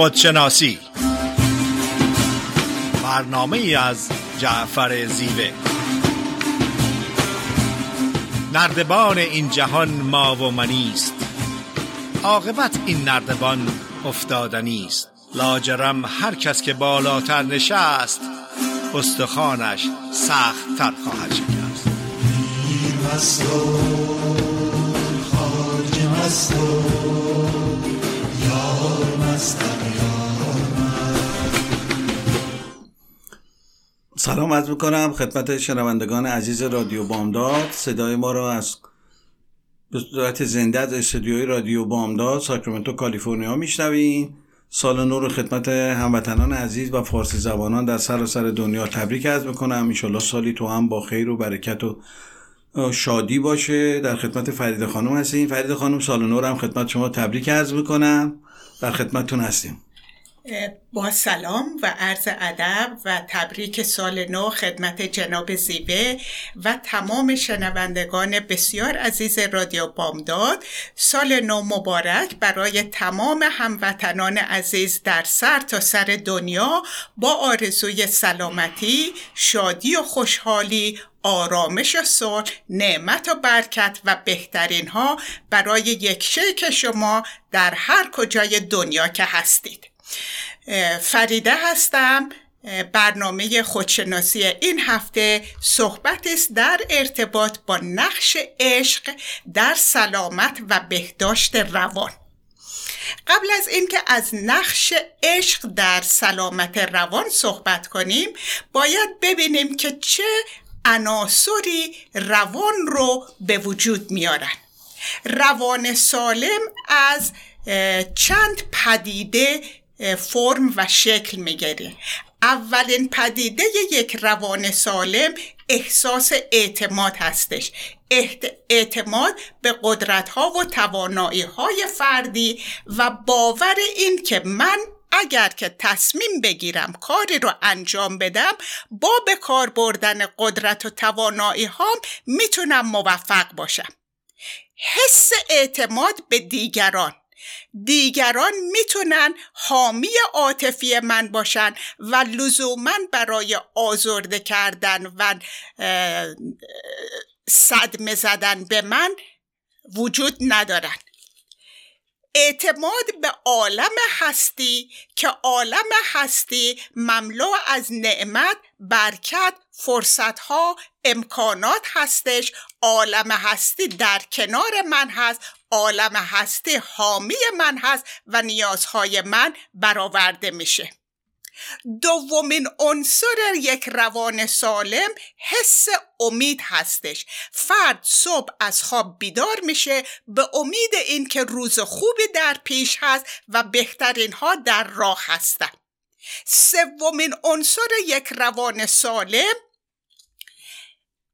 خودشناسی، برنامه‌ای از جعفر زیوه. نردبان این جهان ما و منیست، عاقبت این نردبان افتادنیست. لاجرم هر کس که بالاتر نشست، استخوانش سخت تر خواهد شکست. این مستور خارج مستور یار سلام عرض می‌کنم خدمت شنوندگان عزیز رادیو بامداد. صدای ما را از به صورت زنده از استودیوی رادیو بامداد ساکرامنتو کالیفرنیا میشنوین. سال نو رو خدمت هموطنان عزیز و فارسی زبانان در سراسر دنیا تبریک عرض می‌کنم. ان شاءالله سالی تو هم با خیر و برکت و شادی باشه. در خدمت فرید خانم هستیم. فرید خانم سال نو رو هم خدمت شما تبریک عرض می‌کنم. در خدمتتون هستیم. با سلام و عرض ادب و تبریک سال نو خدمت جناب زیبه و تمام شنوندگان بسیار عزیز رادیو بامداد. سال نو مبارک برای تمام هموطنان عزیز در سر تا سر دنیا، با آرزوی سلامتی، شادی و خوشحالی، آرامش و صلح، نعمت و برکت و بهترین ها برای یک شیک شما در هر کجای دنیا که هستید. فریده هستم. برنامه خودشناسی این هفته صحبت است در ارتباط با نقش عشق در سلامت و بهداشت روان. قبل از اینکه از نقش عشق در سلامت روان صحبت کنیم، باید ببینیم که چه عناصری روان رو به وجود میارن. روان سالم از چند پدیده فرم و شکل میگیره. اولین پدیده یک روان سالم احساس اعتماد هستش. اعتماد به قدرت ها و توانایی های فردی و باور این که من اگر که تصمیم بگیرم کاری رو انجام بدم، با به کار بردن قدرت و توانایی هام میتونم موفق باشم. حس اعتماد به دیگران میتونن حامی عاطفی من باشن و لزوماً برای آزرده کردن و صدمه زدن به من وجود ندارن. اعتماد به عالم هستی که عالم هستی مملو از نعمت، برکت، فرصتها، امکانات هستش. عالم هستی در کنار من هست، عالم هستی حامی من هست و نیازهای من برآورده میشه. دومین عنصر یک روان سالم حس امید هستش. فرد صبح از خواب بیدار میشه به امید اینکه روز خوبی در پیش هست و بهترین ها در راه هستن. سومین عنصر یک روان سالم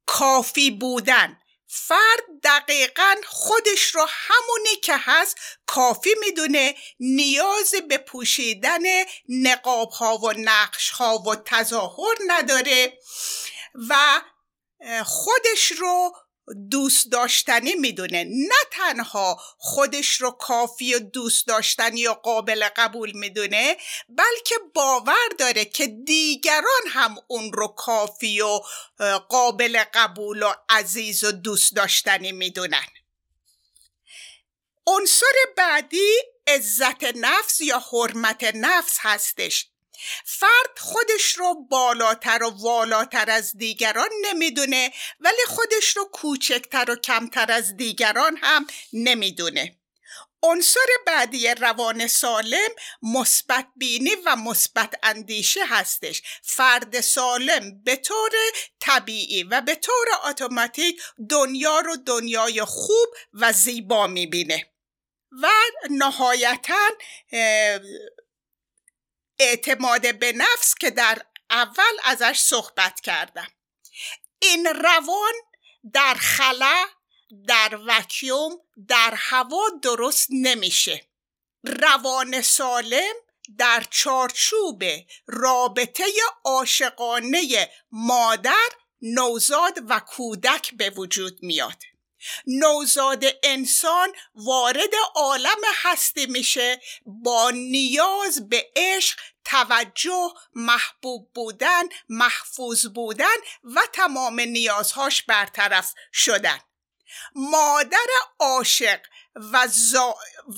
کافی بودن. فرد دقیقاً خودش رو همونی که هست کافی میدونه. نیاز به پوشیدن نقاب ها و نقش ها و تظاهر نداره و خودش رو دوست داشتنی میدونه. نه تنها خودش رو کافی و دوست داشتنی و قابل قبول میدونه، بلکه باور داره که دیگران هم اون رو کافی و قابل قبول و عزیز و دوست داشتنی میدونن. عنصر بعدی عزت نفس یا حرمت نفس هستش. فرد خودش رو بالاتر و والاتر از دیگران نمیدونه، ولی خودش رو کوچکتر و کمتر از دیگران هم نمیدونه. عنصر بعدی روان سالم مثبت بینی و مثبت اندیشه هستش. فرد سالم به طور طبیعی و به طور اتوماتیک دنیا رو دنیای خوب و زیبا میبینه. و نهایتاً اعتماد به نفس که در اول ازش صحبت کردم. این روان در خلا، در وکیوم، در هوا درست نمیشه. روان سالم در چارچوب رابطه عاشقانه مادر، نوزاد و کودک به وجود میاد. نوزاد انسان وارد عالم هستی میشه با نیاز به عشق، توجه، محبوب بودن، محفوظ بودن و تمام نیازهاش برطرف شدن. مادر عاشق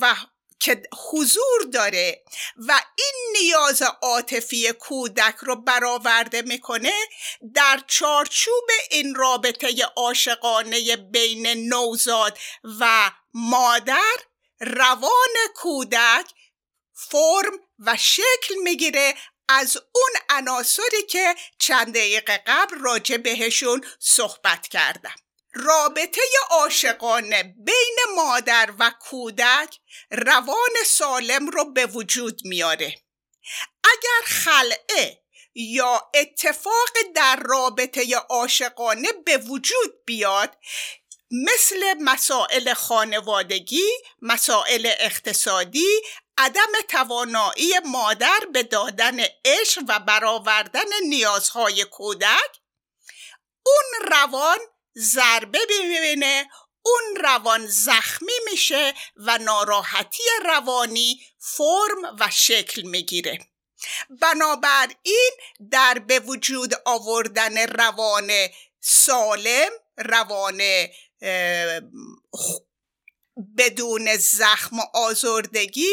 و که حضور داره و این نیاز عاطفی کودک رو برآورده میکنه، در چارچوب این رابطه عاشقانه بین نوزاد و مادر، روان کودک فرم و شکل میگیره از اون عناصری که چند دقیقه قبل راجع بهشون صحبت کردم. رابطه عاشقانه بین مادر و کودک روان سالم رو به وجود میاره. اگر خلأ یا اتفاق در رابطه عاشقانه به وجود بیاد، مثل مسائل خانوادگی، مسائل اقتصادی، عدم توانایی مادر به دادن عشق و برآوردن نیازهای کودک، اون روان ضربه می‌بینه، اون روان زخمی میشه و ناراحتی روانی فرم و شکل میگیره. بنابراین در به وجود آوردن روان سالم، روان بدون زخم و آزردگی،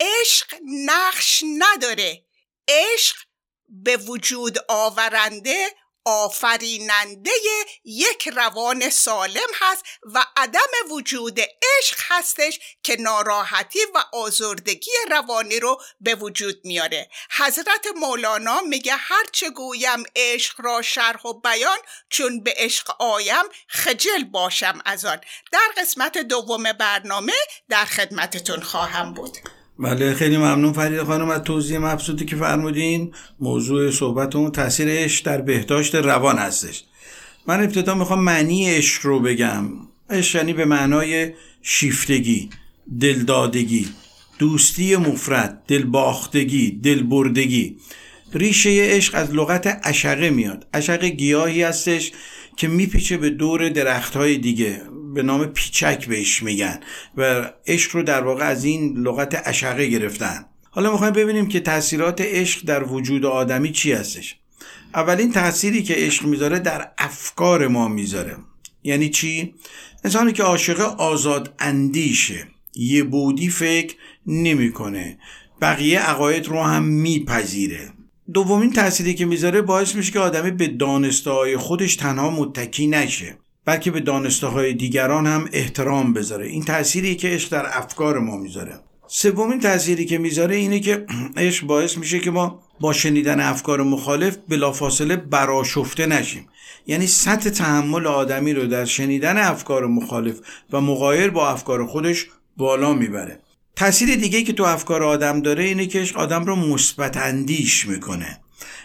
عشق نقش نداره. عشق به وجود آورنده، آفریننده یک روان سالم هست و عدم وجود عشق هستش که ناراحتی و آزردگی روانی رو به وجود میاره. حضرت مولانا میگه هرچه گویم عشق را شرح و بیان، چون به عشق آیم خجل باشم از آن. در قسمت دوم برنامه در خدمتتون خواهم بود. بله، خیلی ممنون فرید خانم از توضیح مبسوطی که فرمودین. موضوع صحبتمون تاثیرش در بهداشت روان هستش. من ابتدا میخوام معنی عشق رو بگم. عشق یعنی به معنای شیفتگی، دلدادگی، دوستی مفرد، دلباختگی، دلبردگی. ریشه عشق از لغت عشقه میاد. عشقه گیاهی هستش که میپیچه به دور درختهای دیگه، به نام پیچک بهش میگن و عشق رو در واقع از این لغت عشقه گرفتن. حالا میخوایم ببینیم که تأثیرات عشق در وجود آدمی چی هستش. اولین تأثیری که عشق میذاره در افکار ما میذاره. یعنی چی؟ انسانی که عاشق آزاد اندیشه، یه بودی فکر نمیکنه، بقیه عقاید رو هم میپذیره. دومین تأثیری که میذاره باعث میشه که آدمی به دانسته‌های خودش تنها متکی نشه، بلکه به دانسته‌های دیگران هم احترام بذاره. این تأثیری که عشق در افکار ما میذاره. سومین تأثیری که میذاره اینه که عشق باعث میشه که ما با شنیدن افکار مخالف بلافاصله برآشفته نشیم. یعنی سطح تحمل آدمی رو در شنیدن افکار مخالف و مغایر با افکار خودش بالا میبره. تأثیر دیگه که تو افکار آدم داره اینه که عشق آدم رو مثبت اندیش میکنه.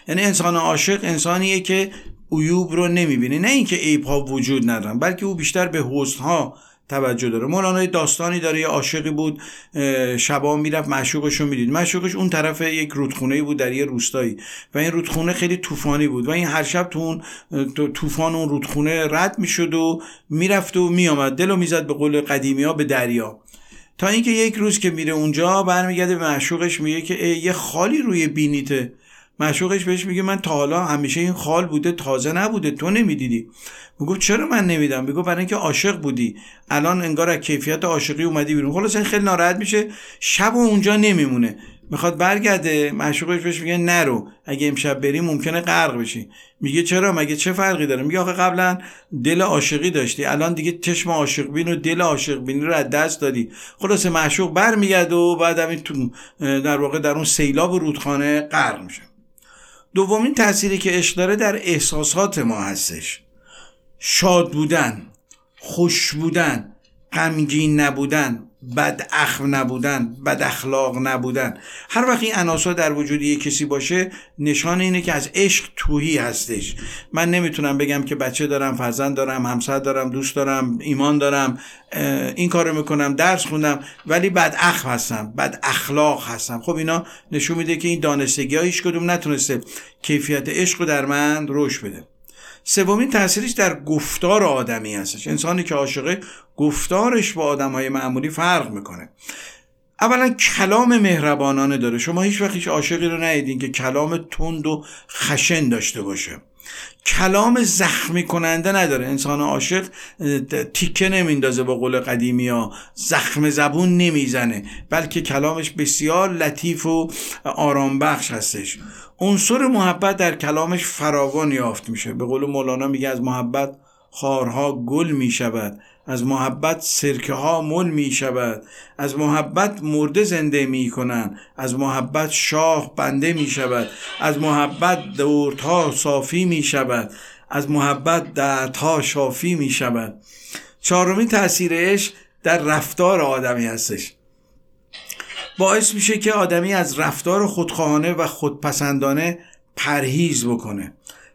یعنی انسان عاشق انسانیه که عیوب رو نمیبینه، نه اینکه عیب ها وجود ندارن، بلکه او بیشتر به حسن ها توجه داره. مولانا داستانی داره، یه عاشقی بود، شبا میرفت معشوقش رو میدید. معشوقش اون طرف یک رودخونه بود در یه روستایی و این رودخونه خیلی طوفانی بود و این هر شب تو اون طوفان اون رودخونه رد میشد و میرفت و میآمد، دلو میزد به قول قدیمی ها به دریا. تا اینکه یک روز که میره اونجا برمیگرده به معشوقش میگه که یه خالی روی بینیته. معشوقش بهش میگه من تا حالا همیشه این خال بوده، تازه نبوده، تو نمیدیدی. میگه چرا من نمیدم؟ میگه برای اینکه عاشق بودی، الان انگار از کیفیت عاشقی اومدی بیرون. خلاص این خیلی ناراحت میشه، شب اونجا نمیمونه، میخواد برگرده. معشوقش بهش میگه نرو، اگه امشب بریم ممکنه غرق بشی. میگه چرا؟ مگه چه فرقی داره؟ میگه آخه قبلا دل عاشقی داشتی، الان دیگه چشم عاشق بین و دل عاشق بینی رو از دست دادی. خلاص معشوق برمیگرده و بعدم تو در واقع در اون سیلاب رودخانه غرق میشه. دومین تأثیری که عشق داره در احساسات ما هستش. شاد بودن، خوش بودن، غمگین نبودن، بداخلاق نبودن، بداخلاق نبودن. هر وقت این عناصر در وجود یک کسی باشه، نشانه اینه که از عشق توهی هستش. من نمیتونم بگم که بچه دارم، فرزند دارم، همسر دارم، دوست دارم، ایمان دارم، این کارو میکنم، درس خوندم، ولی بداخلاق هستم، بداخلاق هستم. خب اینا نشون میده که این دانستگی‌ها هیچ کدوم نتونسته کیفیت عشق رو در من روش بده. سومین تأثیرش در گفتار آدمی هستش. انسانی که عاشقه گفتارش با آدم‌های معمولی فرق میکنه. اولا کلام مهربانانه داره. شما هیچ وقت هیچ عاشقی رو ندیدین که کلام تند و خشن داشته باشه. کلام زخمی کننده نداره. انسان عاشق تیکه نمیندازه، با قول قدیمی ها زخم زبون نمیزنه، بلکه کلامش بسیار لطیف و آرام بخش هستش. عنصر محبت در کلامش فراوان یافت میشه. به قول مولانا میگه از محبت خارها گل میشود، از محبت سرکه ها مل می شود، از محبت مرده زنده می کنند، از محبت شاخ بنده می شود، از محبت دردها صافی می شود، از محبت دردها شافی می شود. چهارمین تأثیرش در رفتار آدمی هستش. باعث میشه که آدمی از رفتار خودخواهانه و خودپسندانه پرهیز بکنه.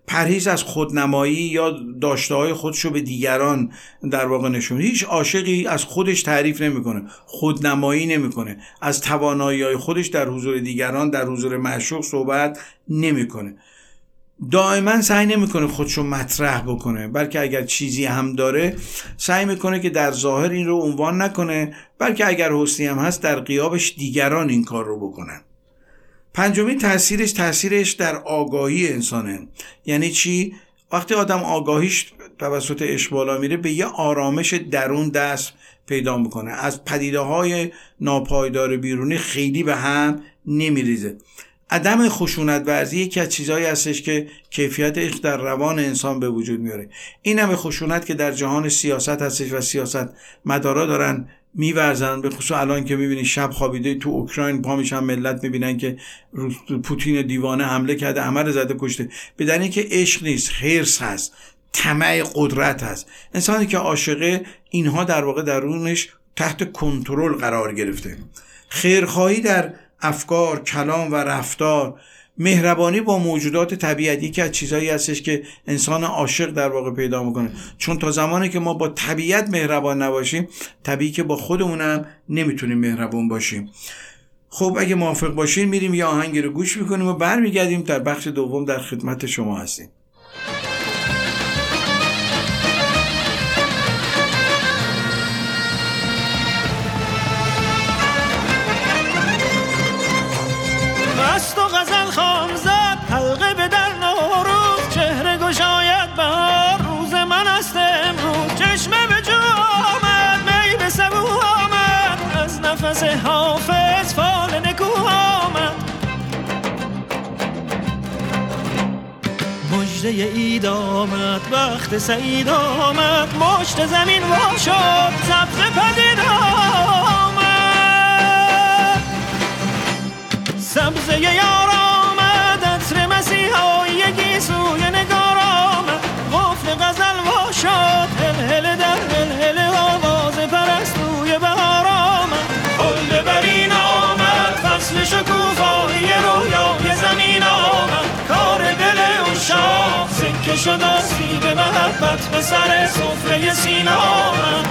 پرهیز از خودنمایی یا داشته‌های خودشو به دیگران در واقع نشون. هیچ عاشقی از خودش تعریف نمیکنه، خودنمایی نمیکنه، از توانایی‌های خودش در حضور دیگران، در حضور معشوق صحبت نمیکنه. دائما سعی نمیکنه خودشو مطرح بکنه، بلکه اگر چیزی هم داره سعی میکنه که در ظاهر این رو عنوان نکنه، بلکه اگر حسنی هم هست در غیابش دیگران این کار رو بکنن. پنجمین تأثیرش در آگاهی انسانه. یعنی چی؟ وقتی آدم آگاهیش توسط عشق بالا میره، به یه آرامش درون دست پیدا میکنه. از پدیده های ناپایدار بیرونی خیلی به هم نمیریزه. عدم خشونت ورزی یکی از چیزهایی هستش که کیفیت عشق در روان انسان به وجود میاره. این همه خشونت که در جهان سیاست هستش و سیاست مدارا دارن می‌ورزن، به خصوص الان که می‌بینی شب خوابیده تو اوکراین پا میشن، ملت می‌بینن که پوتین دیوانه حمله کرده، عمر زده، کشته. بدنی که عشق نیست، حرص هست، طمع قدرت هست. انسانی که عاشقه اینها در واقع درونش تحت کنترل قرار گرفته. خیرخواهی در افکار، کلام و رفتار. مهربانی با موجودات طبیعتی که از چیزایی هستش که انسان عاشق در واقع پیدا میکنه، چون تا زمانی که ما با طبیعت مهربان نباشیم، طبیعی که با خودمونم نمیتونیم مهربان باشیم. خب اگه موافق باشین میریم یه آهنگی رو گوش میکنیم و برمیگردیم. در بخش دوم در خدمت شما هستیم. حافظ فال نکو آمد مجده اید آمد، وقت سعید آمد، مشت زمین وا شد، سبز پدید آمد، سبز یار آمد، عطر مسیحا یکی سوی نگار آمد، قفل غزل وا شد، هلهله در هلهله آواز پرستوی بهار آمد، گل برین آمد، فصل شکوفایی رویای زمین آمد، کار دل و شاه سکه شد از سیب محبت، به سر سفره سین آمد.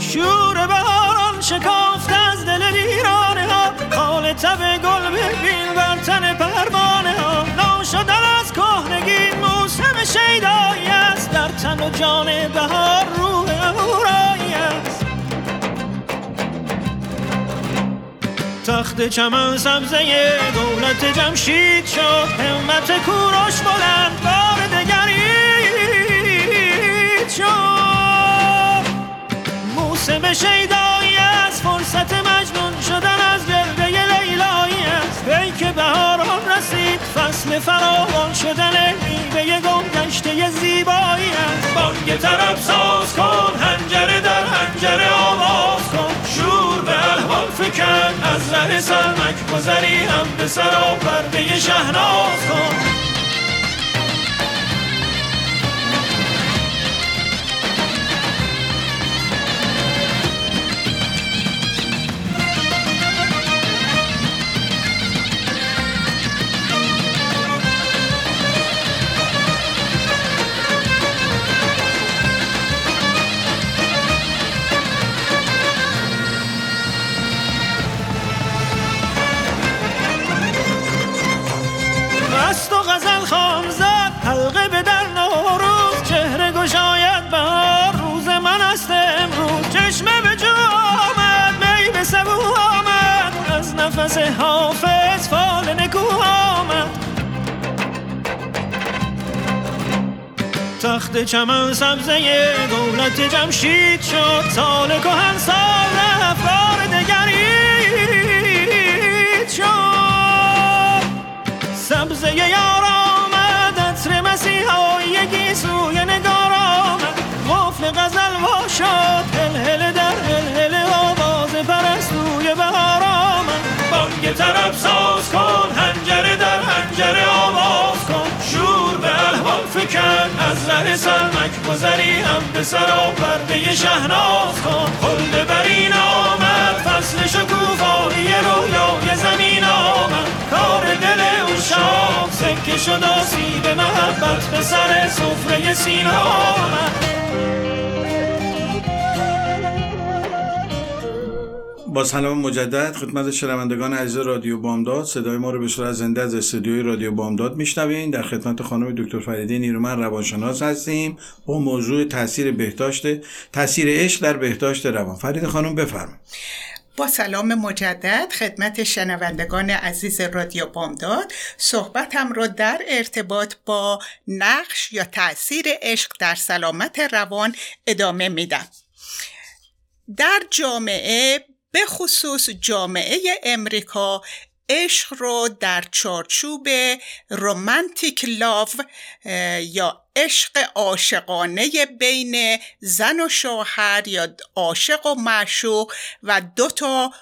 شور بهاران شکافت از دل ویرانه ها، خال تب گل ببین بر تن پروانه ها، نو شد از کهنگی موسم شیدایی است، در تن و جان بهار روح اورایی است، تخت چمن سبزه دولت جمشید شد، همت کوروش بلند بار دگرید شد، موسم شیدایی است، فرصت مجنون شدن از جلوه لیلایی است، ای که بهاران رسید، فصل فراوان شدن میوه گم گشته زیبایی است، بانگ طرب ساز کن، حنجره در حنجره آواز کن، شور به احوال فکن، از ره سرمک گذری هم به سرا پرده شهناز کن. قفس حافظ فال نگو آمد. تخت چمن سبزه دولت جمشید شد، سال کهن سال افکار دگرید شد. سبزه یار آمد، عطر مسیحا یکی سوی نگار آمد. غفل غزل وا شد، هلهله در هلهله آواز پرستوی بهار آمد. بانگ طرب ساز کن، حنجره در حنجره آواز کن. شور به الحان فکن، از ره سرمک گذری، هم به سرا پرده شهناز کن. خلد برین آمد، فصل شکوفایی رویای زمین آمد. کار دل اون شام سکه شد آسیب محبت، به سر سفره سینا آمد. با سلام مجدد خدمت شنوندگان عزیز رادیو بامداد، صدای ما رو به صورت زنده از استودیوی رادیو بامداد میشنوین. در خدمت خانم دکتر فریده نیرومند روانشناس هستیم با موضوع تاثیر عشق در بهداشت روان. فریده خانم بفرمایید. با سلام مجدد خدمت شنوندگان عزیز رادیو بامداد، صحبتم رو در ارتباط با نقش یا تاثیر عشق در سلامت روان ادامه میدم. در جامعه، به خصوص جامعه امریکا، عشق رو در چارچوب رومانتیک لاو یا عشق عاشقانه بین زن و شوهر یا عاشق و معشوق و دو تا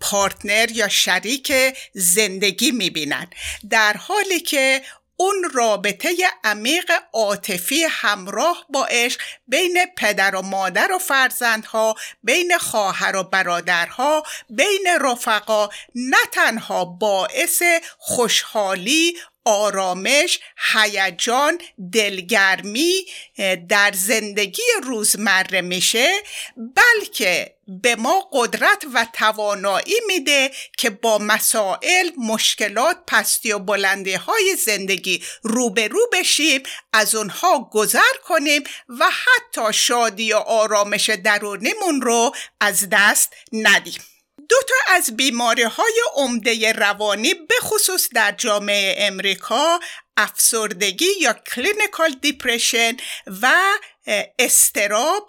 پارتنر یا شریک زندگی میبینن، در حالی که اون رابطه عمیق عاطفی همراه با عشق بین پدر و مادر و فرزندها، بین خواهر و برادرها، بین رفقا نه تنها باعث خوشحالی، آرامش، هیجان، دلگرمی در زندگی روزمره میشه، بلکه به ما قدرت و توانایی میده که با مسائل، مشکلات، پستی و بلندی های زندگی روبرو بشیم، از اونها گذر کنیم و حتی شادی و آرامش درونیمون رو از دست ندیم. دو تا از بیماری‌های عمده روانی به خصوص در جامعه امریکا، افسردگی یا کلینیکال دیپرشن و استراب،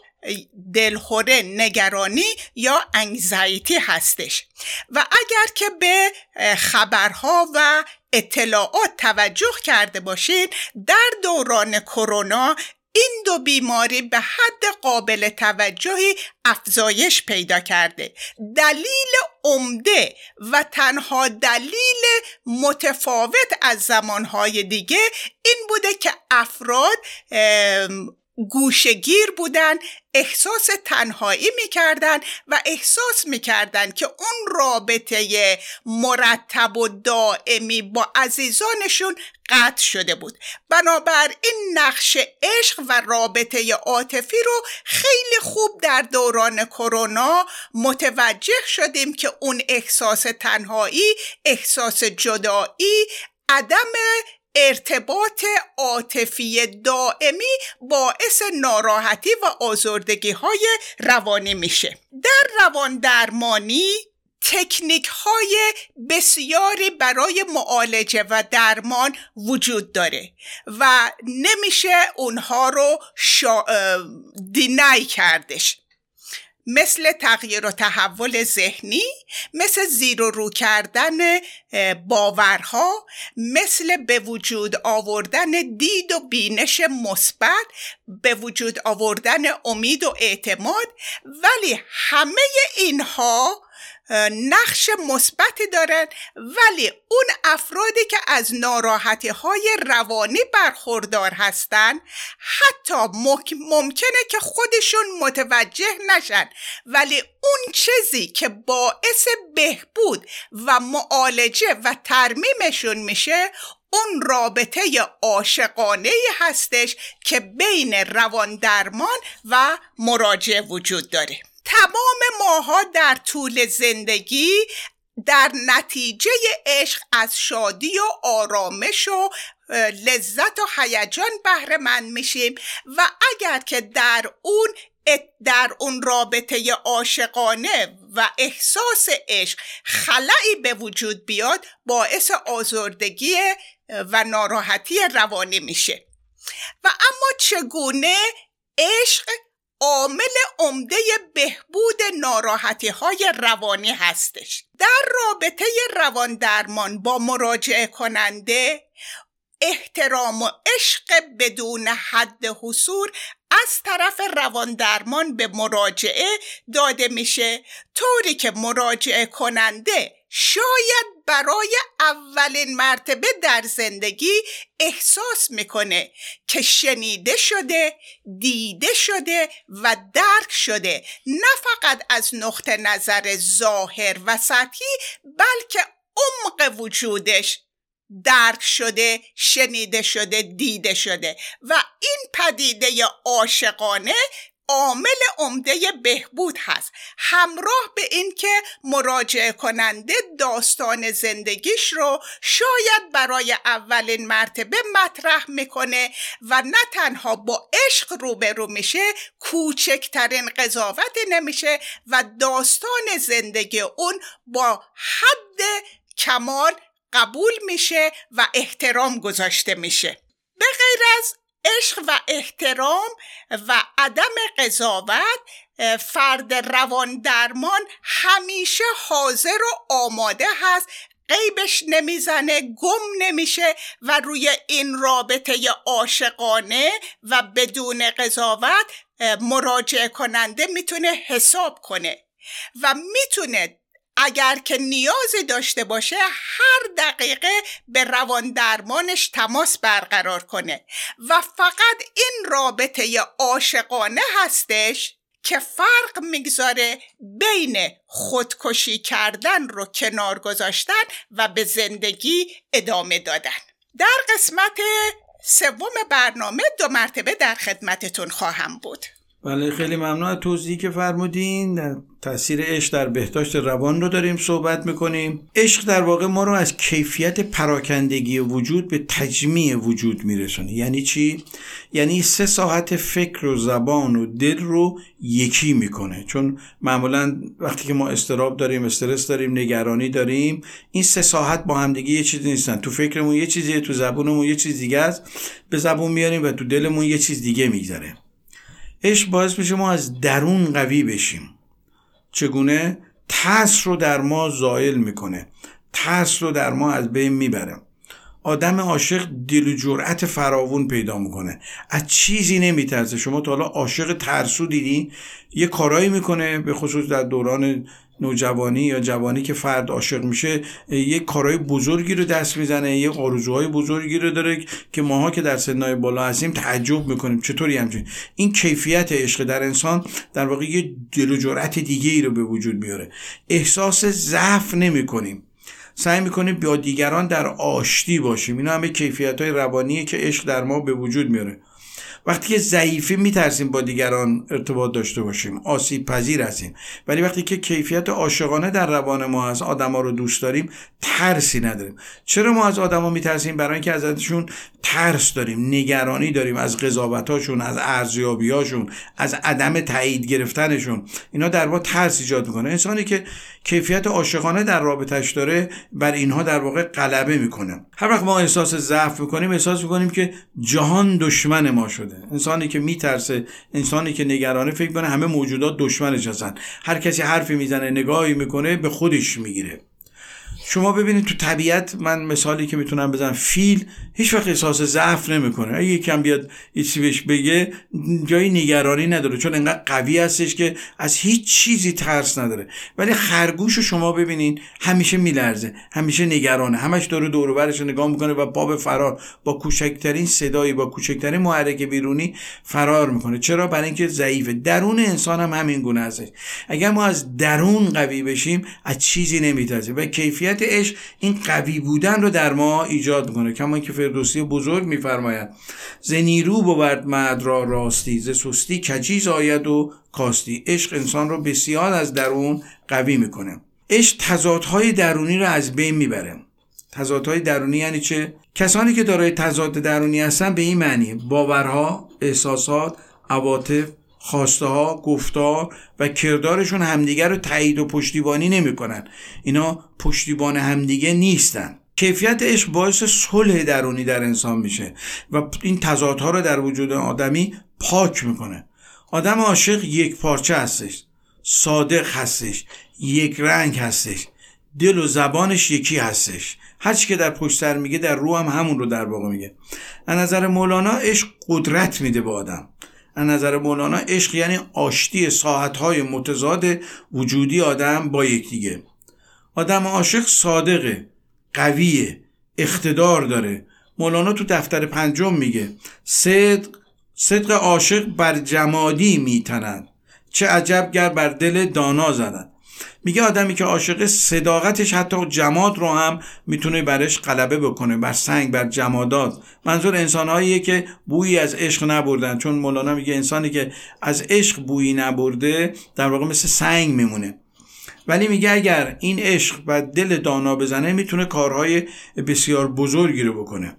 دلخوره، نگرانی یا انگزایتی هستش. و اگر که به خبرها و اطلاعات توجه کرده باشید، در دوران کرونا این دو بیماری به حد قابل توجهی افزایش پیدا کرده. دلیل عمده و تنها دلیل متفاوت از زمانهای دیگه این بوده که افراد گوشه‌گیر بودن، احساس تنهایی می‌کردن و احساس می‌کردن که اون رابطه مرتب و دائمی با عزیزانشون قطع شده بود. بنابر این نقش عشق و رابطه عاطفی رو خیلی خوب در دوران کرونا متوجه شدیم که اون احساس تنهایی، احساس جدایی، عدم ارتباط عاطفی دائمی باعث ناراحتی و آزردگی‌های روانی میشه. در روان درمانی تکنیک‌های بسیاری برای معالجه و درمان وجود داره و نمیشه اونها رو دینای کردش، مثل تغییر و تحول ذهنی، مثل زیر و رو کردن باورها، مثل به وجود آوردن دید و بینش مثبت، به وجود آوردن امید و اعتماد. ولی همه اینها نقش مثبتی دارن، ولی اون افرادی که از ناراحتی‌های روانی برخوردار هستن حتی ممکنه که خودشون متوجه نشن، ولی اون چیزی که باعث بهبود و معالجه و ترمیمشون میشه اون رابطه عاشقانه هستش که بین رواندرمان و مراجع وجود داره. تمام ماها در طول زندگی در نتیجه عشق از شادی و آرامش و لذت و هیجان بهره مند میشیم و اگر که در اون در اون رابطه عاشقانه و احساس عشق خلایی به وجود بیاد باعث آزردگی و ناراحتی روانی میشه. و اما چگونه عشق عامل عمده بهبود ناراحتی‌های روانی هستش. در رابطه رواندرمان با مراجعه کننده احترام و عشق بدون حد حصور از طرف رواندرمان به مراجعه داده میشه، طوری که مراجعه کننده شاید برای اولین مرتبه در زندگی احساس میکنه که شنیده شده، دیده شده و درک شده، نه فقط از نقطه نظر ظاهر و سطحی بلکه عمق وجودش درک شده، شنیده شده، دیده شده. و این پدیده عاشقانه عامل عمده بهبود هست، همراه به این که مراجعه کننده داستان زندگیش رو شاید برای اولین مرتبه مطرح میکنه و نه تنها با عشق روبرو میشه، کوچکترین قضاوتی نمیشه و داستان زندگی اون با حد کمال قبول میشه و احترام گذاشته میشه. به غیر از عشق و احترام و عدم قضاوت، فرد روان درمان همیشه حاضر و آماده هست، غیبش نمیزنه، گم نمیشه و روی این رابطه عاشقانه و بدون قضاوت مراجعه کننده میتونه حساب کنه و میتونه اگر که نیازی داشته باشه هر دقیقه به رواندرمانش تماس برقرار کنه. و فقط این رابطه عاشقانه هستش که فرق میگذاره بین خودکشی کردن رو کنار گذاشتن و به زندگی ادامه دادن. در قسمت سوم برنامه 2 مرتبه در خدمتتون خواهم بود. بله، خیلی ممنون از توضیحی که فرمودین. تأثیر عشق در بهداشت روان رو داریم صحبت میکنیم. عشق در واقع ما رو از کیفیت پراکندگی وجود به تجمیع وجود میرسونه. یعنی چی؟ یعنی 3 ساعت فکر و زبان و دل رو یکی میکنه. چون معمولا وقتی که ما اضطراب داریم، استرس داریم، نگرانی داریم، این 3 ساعت با همدیگه یه چیز نیستن. تو فکرمون یه چیزیه، تو زبونمون یه چیز دیگه است، به زبون میاریم و تو دلمون یه چیز دیگه میذاره. عشق باعث میشه ما از درون قوی بشیم. چگونه؟ ترس رو در ما زائل میکنه، ترس رو در ما از بین میبره. آدم عاشق دل و جرأت فراوون پیدا میکنه، از چیزی نمیترسه. شما تا حالا عاشق ترسو دیدی؟ یه کارایی میکنه، به خصوص در دوران نوجوانی یا جوانی که فرد عاشق میشه، یه کارهای بزرگی رو دست میزنه، یه آرزوهای بزرگی رو داره که ماها که در سنای بالا هستیم تعجب میکنیم چطوری همچین. این کیفیت عشق در انسان در واقع یه دل و جرأت دیگه ای رو به وجود میاره. احساس ضعف نمیکنیم، سعی میکنیم با دیگران در آشتی باشیم. اینا همه کیفیت‌های روانیه که عشق در ما به وجود میاره. وقتی که ضعیفی میترسیم با دیگران ارتباط داشته باشیم، آسیب پذیر هستیم. ولی وقتی که کیفیت عاشقانه در روان ما هست، آدما رو دوست داریم، ترسی نداریم. چرا ما از آدما میترسیم؟ برای اینکه ازشون ترس داریم، نگرانی داریم، از قضاوتاشون، از ارزیابیاشون، از عدم تایید گرفتنشون. اینا در ما ترس ایجاد میکنه. انسانی که کیفیت عاشقانه در رابطش داره بر اینها در واقع غلبه میکنه. هر وقت ما احساس ضعف میکنیم، احساس میکنیم که جهان دشمن ما شده. انسانی که میترسه، انسانی که نگرانه، فکر کنه همه موجودات دشمنش هستن، هر کسی حرفی میزنه، نگاهی میکنه، به خودش میگیره. شما ببینید تو طبیعت، من مثالی که میتونم بزنم، فیل هیچ وقت احساس ضعف نمیکنه. اگه یکم بیاد چیزی بهش بگه، جای نگرانی نداره، چون انقدر قوی هستش که از هیچ چیزی ترس نداره. ولی خرگوشو شما ببینین، همیشه میلرزه، همیشه نگرانه، همش داره دور و برش نگاه میکنه و پا به فرار، با کوچکترین صدایی، با کوچکترین محرک بیرونی فرار میکنه. چرا؟ برای اینکه ضعیفه. درون انسان هم همین گونه است. اگر ما از درون قوی بشیم، از چیزی نمیترسیم. و کیفیت عشق این قوی بودن رو در ما ایجاد میکنه. کما که فردوسی بزرگ میفرماید: ز نیرو بود مرد را راستی، ز سستی کجی زاید و کاستی. عشق انسان رو بسیار از درون قوی میکنه. عشق تضادهای درونی رو از بین میبره. تضادهای درونی یعنی چه؟ کسانی که دارای تضاد درونی هستن به این معنی: باورها، احساسات، عواطف، خواسته ها، گفته ها و کردارشون همدیگر رو تایید و پشتیبانی نمی کنن. اینا پشتیبان همدیگه نیستن. کیفیت عشق باعث صلح درونی در انسان میشه و این تضادها رو در وجود آدمی پاک میکنه. آدم عاشق یک پارچه هستش، صادق هستش، یک رنگ هستش، دل و زبانش یکی هستش. هرچی که در پشت سر میگه در رو هم همون رو در واقع میگه. از نظر مولانا عشق قدرت میده به آدم. از نظر مولانا عشق یعنی آشتی ساحت‌های متضاد وجودی آدم با یکدیگه. آدم عاشق صادقه، قویه، اقتدار داره. مولانا تو دفتر پنجم میگه صدق عاشق بر جمادی میتند، چه عجب گر بر دل دانا زدند. میگه آدمی که عاشق، صداقتش حتی جماد رو هم میتونه برش غلبه بکنه، بر سنگ، بر جمادات. منظور انسانهاییه که بویی از عشق نبردن، چون مولانا میگه انسانی که از عشق بویی نبرده در واقع مثل سنگ میمونه. ولی میگه اگر این عشق و دل دانا بزنه میتونه کارهای بسیار بزرگی رو بکنه.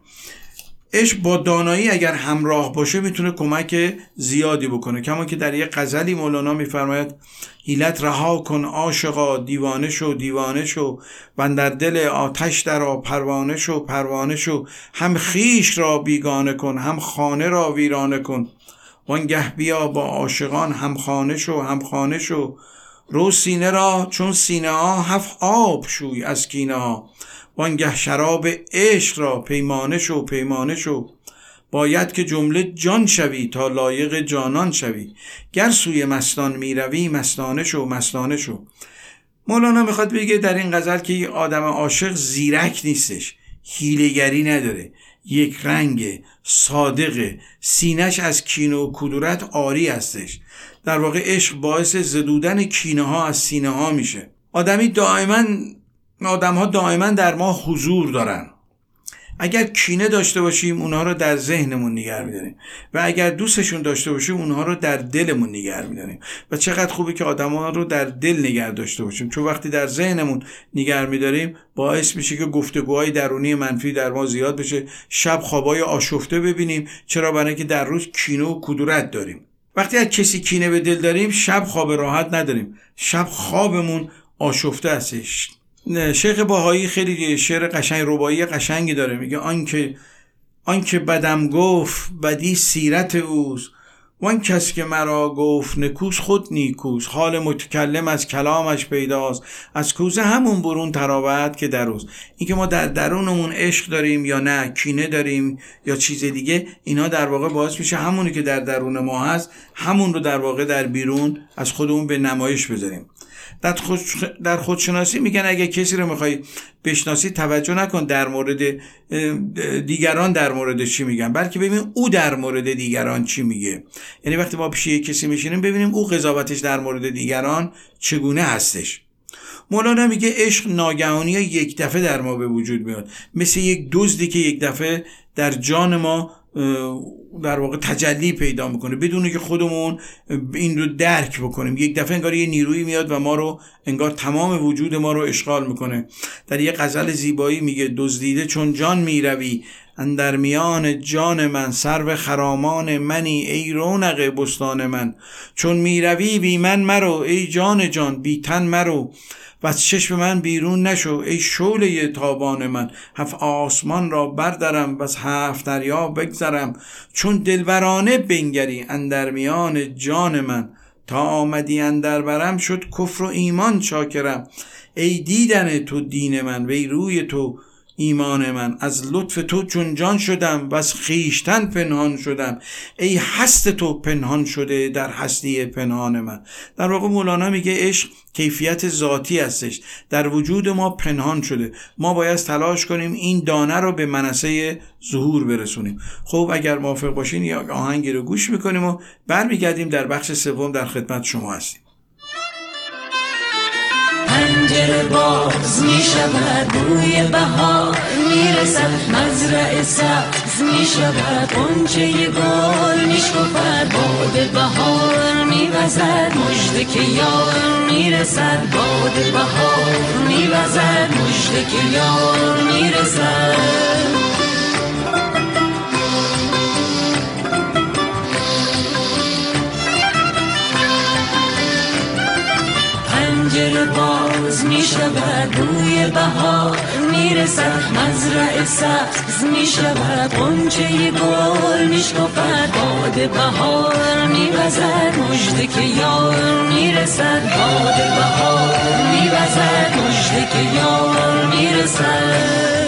عشق با دانایی اگر همراه باشه میتونه کمک زیادی بکنه. کما که در یک غزلی مولانا میفرماید حیلت رها کن عاشقا، دیوانه شو دیوانه شو، بندر دل آتش درآ پروانه شو پروانه شو، هم خیش را بیگانه کن هم خانه را ویرانه کن، وانگه بیا با عاشقان هم خانه شو هم خانه شو، رو سینه را چون سینه ها هفت آب شوی از کینه ها، وانگه شراب عشق را پیمانه شو پیمانه شو، باید که جمله جان شوی تا لایق جانان شوی، گر سوی مستان می روی مستانه شو مستانه شو. مولانا میخواد بگه در این غزل که یه آدم عاشق زیرک نیستش، حیله‌گری نداره، یک رنگ، صادقه، سینش از کینه و کدورت عاری هستش. در واقع عشق باعث زدودن کینه ها از سینه ها میشه. آدم ها دائما در ما حضور دارن. اگر کینه داشته باشیم اونها رو در ذهنمون نگه می‌داریم و اگر دوستشون داشته باشیم اونها رو در دلمون نگه می‌داریم. و چقدر خوبه که آدم‌ها رو در دل نگه داشته باشیم، چون وقتی در ذهنمون نگه می‌داریم باعث میشه که گفتگوهای درونی منفی در ما زیاد بشه، شب خوابای آشفته ببینیم. چرا؟ برای اینکه در روز کینه و کدورت داریم. وقتی از کسی کینه به دل داریم شب خواب راحت نداریم، شب خوابمون آشفته هستش. شیخ باهایی خیلی شعر قشنگ، ربایی قشنگی داره. میگه آن که بدم گفت بدی سیرت اوست، وان کس که مرا گفت نکوس خود نیکوس، حال متکلم از کلامش پیداست، از کوزه همون برون تراوت که در اوست. این که ما در درونمون عشق داریم یا نه، کینه داریم یا چیز دیگه، اینا در واقع باعث میشه همونی که در درون ما هست همون رو در واقع در بیرون از خودمون به نمایش بذاریم. در خودشناسی میگن اگه کسی رو میخوای بشناسی توجه نکن در مورد دیگران در مورد چی میگن، بلکه ببین او در مورد دیگران چی میگه. یعنی وقتی ما پیش یک کسی میشینیم ببینیم او قضاوتش در مورد دیگران چگونه هستش. مولانا میگه عشق ناگهانی یک دفعه در ما به وجود میاد، مثل یک دزدی که یک دفعه در جان ما در واقع تجلی پیدا میکنه بدون که خودمون این رو درک بکنیم. یک دفعه انگار یه نیرویی میاد و ما رو انگار تمام وجود ما رو اشغال میکنه. در یه غزل زیبایی میگه دزدیده چون جان میروی، اندر میان جان من سرو خرامان منی، ای رونق بستان من چون میروی، بی من مرو ای جان جان بی تن مرو، وز چشم من بیرون نشو ای شعله تابان من، هفت آسمان را بردرم وز هفت دریا بگذرم، چون دلبرانه بنگری اندر میان جان من، تا آمدی اندر برم شد کفر و ایمان شاکرم، ای دیدن تو دین من وی روی تو ایمان من، از لطف تو چون جان شدم وز خیشتن پنهان شدم، ای هست تو پنهان شده در هستی پنهان من. در واقع مولانا میگه عشق کیفیت ذاتی هستش، در وجود ما پنهان شده، ما باید تلاش کنیم این دانه رو به منصه ظهور برسونیم. خب اگر موافق باشین یا آهنگی رو گوش میکنیم و برمیگردیم در بخش سوم در خدمت شما هستیم. پنجره باز می شود بوی بهار می رسد، مزرعه سبز می شود غنچه گل می شکفد، باد بهار می وزد مژده که یار می رسد، باد بهار می وزد مژده که یار می رسد. میشود بوی بهار، میرسد مزرعه سبز میشود، غنچه گل میشکفد، باد بهار میوزد مژده که یار میرسد، باد بهار میوزد مژده که یار میرسد.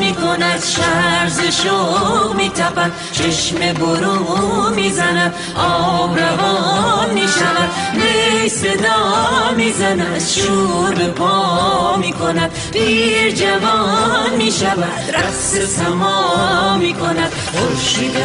میکند شرزشو میتپد، چشم برو میزند، آب روان میشود، نی صدا میزند، شور به پا میکند، پیر جوان میشود، رقص سما میکند، خورشید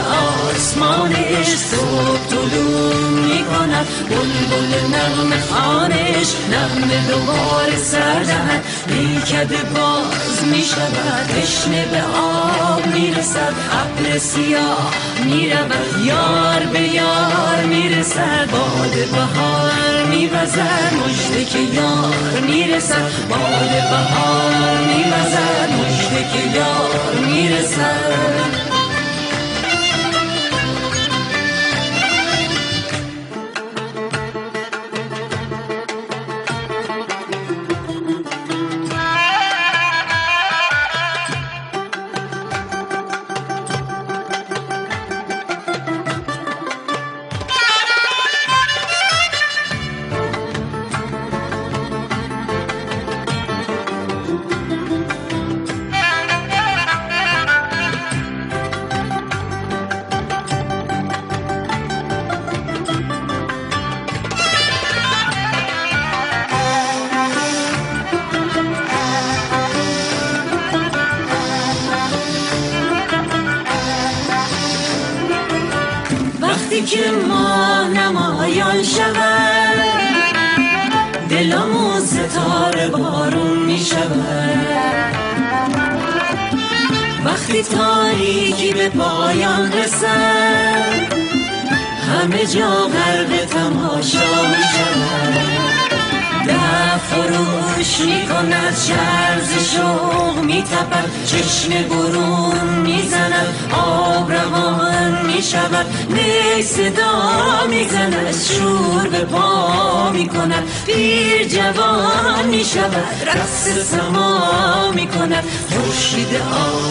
آسمانش صبح طلوع میکند، بلبل نغمه خوانش نغمه دوباره سر دهد، میکده باز میشود، تشنه به آب میرسد، ابر سیاه میرود، یار به یار میرسد، باد بهار میوزد مژده که یار میرسد، باد بهار میوزد مژده که یار میرسد. وقتی تاریکی به پایان رسد، همه جا غرق تماشا می شود، ده فروش می کند شرز شوق می تپد، چشم برون می زند، آب روان می شود، نی صدا می زند، شور به پا می کند، پیر جوان می شود، رقص سما می کند، خورشید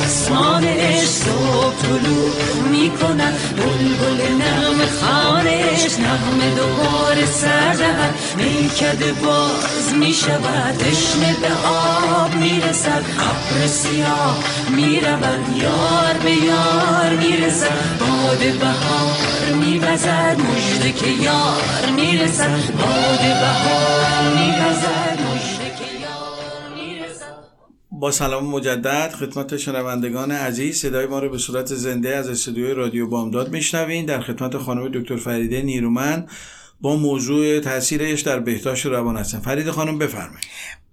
آسمانش صبح طلوع می کند، بلبل نغمه خوانش نغمه دوباره سر دهد، میکده با باز می شود، تشنه به آب می رسد، ابر سیاه می رود، یار به یار می رسد، باد بهار می وزد مژده که یار می رسد، باد بهار می وزد مژده که یار می رسد. با سلام مجدد خدمت شنوندگان عزیز، صدای ما رو به صورت زنده از استودیوی رادیو بامداد می شنوین. در خدمت خانم دکتر فریده نیرومند با موضوع تاثیرش در بهداشت روان هستم. فرید خانم بفرمایید.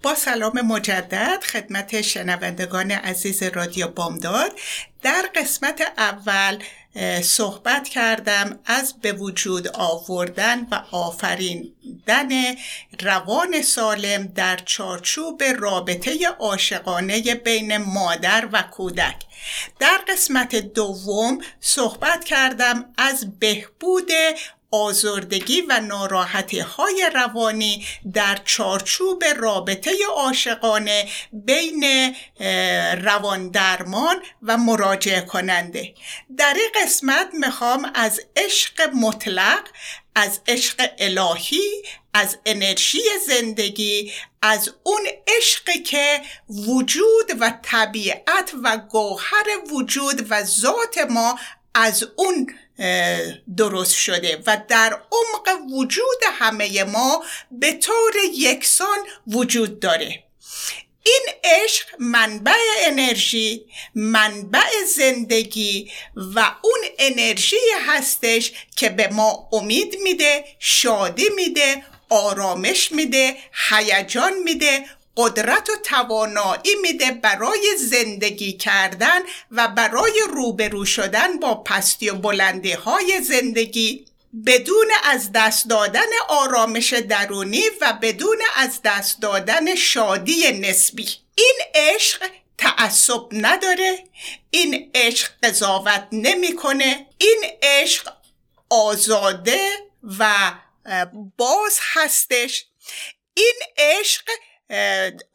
با سلام مجدد خدمت شنوندگان عزیز رادیو بامداد. در قسمت اول صحبت کردم از به وجود آوردن و آفریندن روان سالم در چارچوب رابطه عاشقانه بین مادر و کودک. در قسمت دوم صحبت کردم از بهبود آزردگی و ناراحتی‌های روانی در چارچوب رابطه عاشقانه بین رواندرمان و مراجعه کننده. در این قسمت میخوام از عشق مطلق، از عشق الهی، از انرژی زندگی، از اون عشقی که وجود و طبیعت و گوهر وجود و ذات ما از اون درست شده و در عمق وجود همه ما به طور یکسان وجود داره. این عشق منبع انرژی، منبع زندگی و اون انرژی هستش که به ما امید میده، شادی میده، آرامش میده، هیجان میده، قدرت و توانایی میده برای زندگی کردن و برای روبرو شدن با پستی و بلندی های زندگی، بدون از دست دادن آرامش درونی و بدون از دست دادن شادی نسبی. این عشق تعصب نداره، این عشق قضاوت نمیکنه، این عشق آزاده و باز هستش. این عشق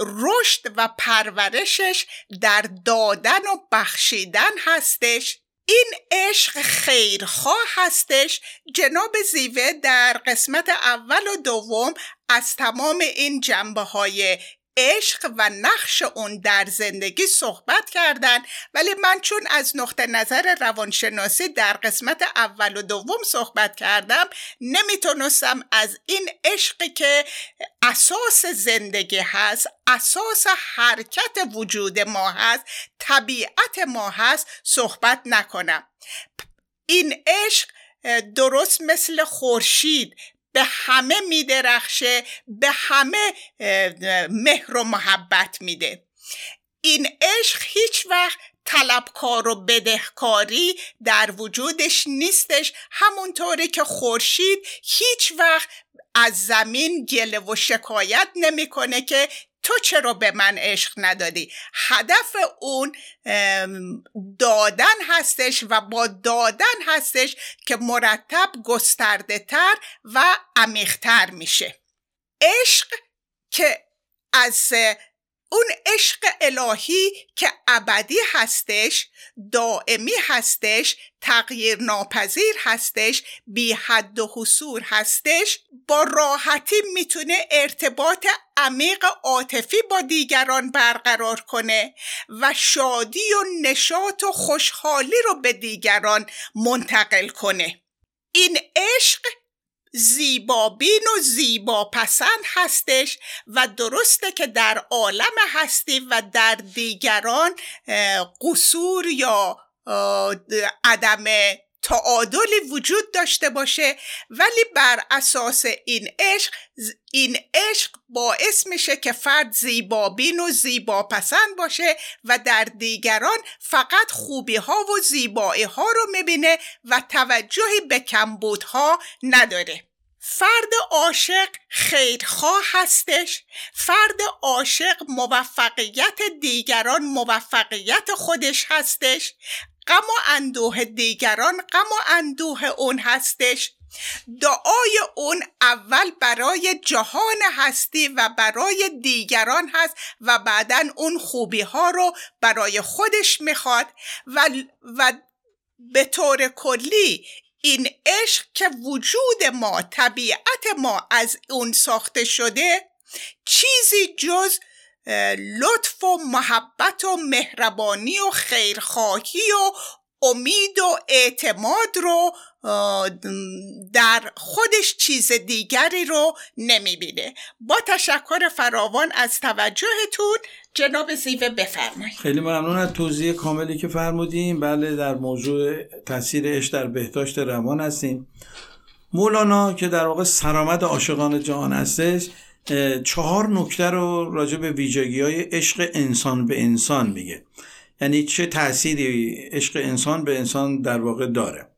رشد و پرورشش در دادن و بخشیدن هستش. این عشق خیرخواه هستش. جناب زیوه در قسمت اول و دوم از تمام این جنبه‌های عشق و نقش اون در زندگی صحبت کردن، ولی من چون از نقطه نظر روانشناسی در قسمت اول و دوم صحبت کردم، نمیتونستم از این عشقی که اساس زندگی هست، اساس حرکت وجود ما هست، طبیعت ما هست، صحبت نکنم. این عشق درست مثل خورشید به همه میدرخشه، به همه مهر و محبت میده. این عشق هیچ وقت طلبکار و بدهکاری در وجودش نیستش، همونطوری که خورشید هیچ وقت از زمین گله و شکایت نمیکنه که تو چرا به من عشق ندادی. هدف اون دادن هستش و با دادن هستش که مرتب گسترده تر و عمیق تر میشه. عشق که از اون عشق الهی که ابدی هستش، دائمی هستش، تغییر ناپذیر هستش، بی حد و حصور هستش، با راحتی میتونه ارتباط عمیق عاطفی با دیگران برقرار کنه و شادی و نشاط و خوشحالی رو به دیگران منتقل کنه. این عشق زیبابین و زیباپسند هستش و درسته که در عالم هستی و در دیگران قصور یا عدم تعادلی وجود داشته باشه، ولی بر اساس این عشق باعث میشه که فرد زیبابین و زیباپسند باشه و در دیگران فقط خوبی ها و زیبایی ها رو میبینه و توجهی به کمبودها نداره. فرد عاشق خیرخواه هستش، فرد عاشق موفقیت دیگران موفقیت خودش هستش، غم و اندوه دیگران غم و اندوه اون هستش، دعای اون اول برای جهان هستی و برای دیگران هست و بعداً اون خوبی ها رو برای خودش میخواد و به طور کلی این عشق که وجود ما، طبیعت ما از اون ساخته شده، چیزی جز لطف و محبت و مهربانی و خیرخواهی و امید و اعتماد رو در خودش چیز دیگری رو نمیبینه. با تشکر فراوان از توجهتون. جناب زیوه بفرمایید. خیلی ممنون از توضیح کاملی که فرمودیم. بله، در موضوع تاثیر عشق در بهداشت روان هستیم. مولانا که در واقع سرآمد عاشقان جهان هستش، 4 نکته رو راجع به ویژگی‌های عشق انسان به انسان میگه، یعنی چه تأثیری عشق انسان به انسان در واقع داره.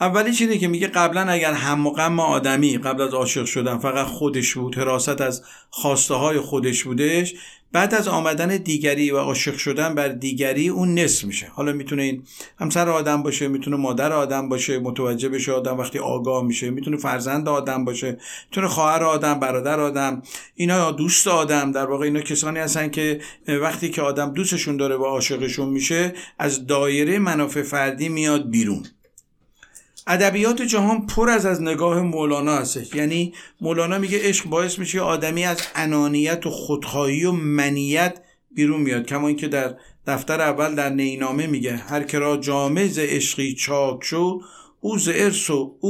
اولی چیزی که میگه قبلا اگر هم و غم آدمی قبل از عاشق شدن فقط خودش بود، حراست از خواسته های خودش بودش، بعد از آمدن دیگری و عاشق شدن بر دیگری اون نصف میشه. حالا میتونه این همسر آدم باشه، میتونه مادر آدم باشه، متوجه بشه آدم وقتی آگاه میشه، میتونه فرزند آدم باشه، میتونه خواهر آدم، برادر آدم، اینا دوست آدم. در واقع اینا کسانی هستن که وقتی که آدم دوستشون داره و عاشقشون میشه از دایره منافع فردی میاد بیرون. ادبیات جهان پر از نگاه مولانا هست، یعنی مولانا میگه عشق باعث میشه آدمی از انانیت و خودخواهی و منیت بیرون میاد، کما اینکه در دفتر اول در نینامه میگه هر که را جامه ز عشقی چاک شد، او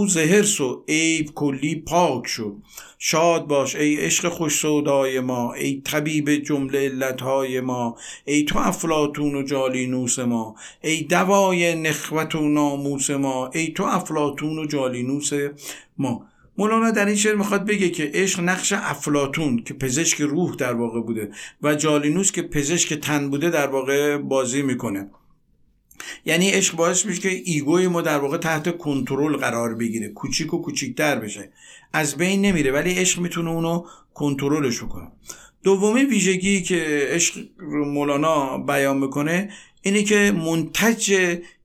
ز حرص و عیب کلی پاک شد. شاد باش ای عشق خوش سودای ما، ای طبیب جمله علتهای ما، ای تو افلاطون و جالینوس ما، ای دوای نخوت و ناموس ما، ای تو افلاطون و جالینوس ما. مولانا در این شعر میخواد بگه که عشق نقش افلاطون که پزشک روح در واقع بوده و جالینوس که پزشک تن بوده در واقع بازی میکنه. یعنی عشق باعث میشه که ایگوی ما در واقع تحت کنترل قرار بگیره، کوچیک و کوچیکتر بشه، از بین نمیره، ولی عشق میتونه اونو کنترلش کنه. دومی ویژگی که عشق مولانا بیان میکنه اینه که منتج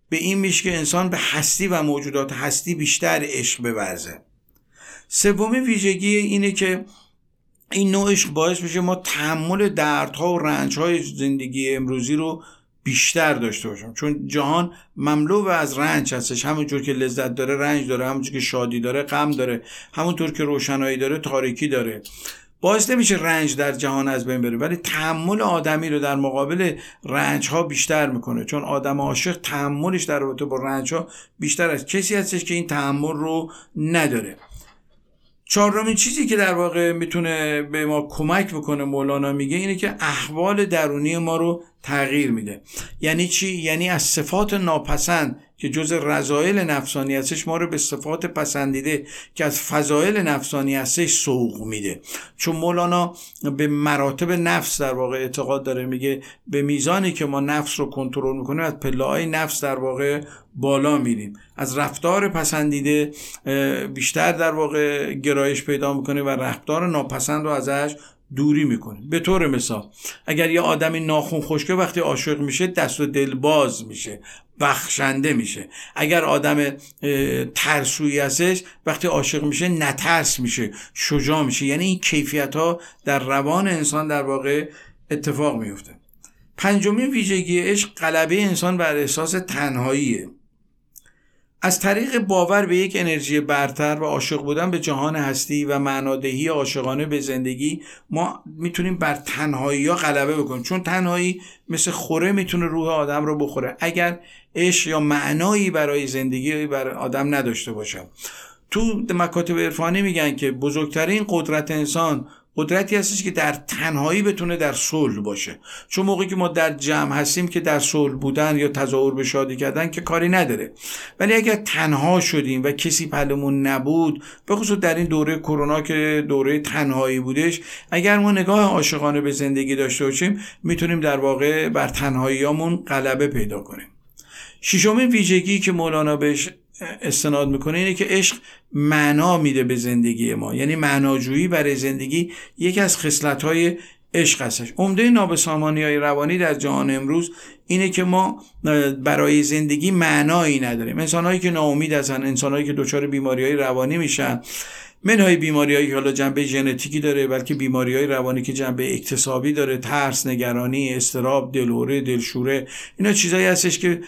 به این میشه که انسان به هستی و موجودات هستی بیشتر عشق بورزه. سومی ویژگی اینه که این نوع عشق باعث میشه ما تحمل دردها و رنجهای زندگی امروزی رو بیشتر داشته باشم، چون جهان مملو از رنج هستش. همونجور که لذت داره رنج داره، همونجور که شادی داره غم داره، همونطور که روشنایی داره تاریکی داره. باعث نمیشه رنج در جهان از بین بره، ولی تحمل آدمی رو در مقابل رنج ها بیشتر میکنه، چون آدم عاشق تحملش در رابطه با رنج ها بیشتر از کسی هستش که این تحمل رو نداره. چهارمین چیزی که در واقع میتونه به ما کمک بکنه مولانا میگه اینه که احوال درونی ما رو تغییر میده. یعنی چی؟ یعنی از صفات ناپسند که جز رذایل نفسانی هستش ما رو به صفات پسندیده که از فضایل نفسانی هستش سوق میده. چون مولانا به مراتب نفس در واقع اعتقاد داره، میگه به میزانی که ما نفس رو کنترل میکنیم از پله‌های نفس در واقع بالا میریم، از رفتار پسندیده بیشتر در واقع گرایش پیدا میکنه و رفتار ناپسند رو ازش دوری میکنه. به طور مثال اگر یه آدمی ناخون خشکه وقتی عاشق میشه دست و دل باز میشه، بخشنده میشه. اگر آدم ترسویی هستش وقتی عاشق میشه نترس میشه، شجاع میشه. یعنی این کیفیت ها در روان انسان در واقع اتفاق میفته. پنجمین ویژگی عشق غلبه انسان بر احساس تنهاییه. از طریق باور به یک انرژی برتر و عاشق بودن به جهان هستی و معنادهی عاشقانه به زندگی ما میتونیم بر تنهایی ها غلبه بکنیم، چون تنهایی مثل خوره میتونه روح آدم رو بخوره اگر عشق یا معنایی برای زندگی برای آدم نداشته باشه. تو مکاتب عرفانی میگن که بزرگترین قدرت انسان قدرتی هستش که در تنهایی بتونه در صلح باشه، چون موقعی که ما در جمع هستیم که در صلح بودن یا تظاهر به شادی کردن که کاری نداره، ولی اگر تنها شدیم و کسی پلمون نبود، به خصوص در این دوره کرونا که دوره تنهایی بودش، اگر ما نگاه عاشقانه به زندگی داشته باشیم میتونیم در واقع بر تنهاییامون غلبه پیدا کنیم. ششمین ویژگی که مولانا بهش استناد میکنه اینه که عشق معنا میده به زندگی ما، یعنی معناجویی برای زندگی یکی از خصلت‌های عشق هستش. عمده نابسامانی‌های روانی در جهان امروز اینه که ما برای زندگی معنایی نداریم. انسان‌هایی که ناامید هستن، انسان‌هایی که دچار بیماری‌های روانی میشن، منهای بیماری‌هایی که حالا جنبه ژنتیکی داره، بلکه بیماری‌های روانی که جنبه اکتسابی داره، ترس، نگرانی، اضطراب، دلهره، دلشوره، اینا چیزایی هستش که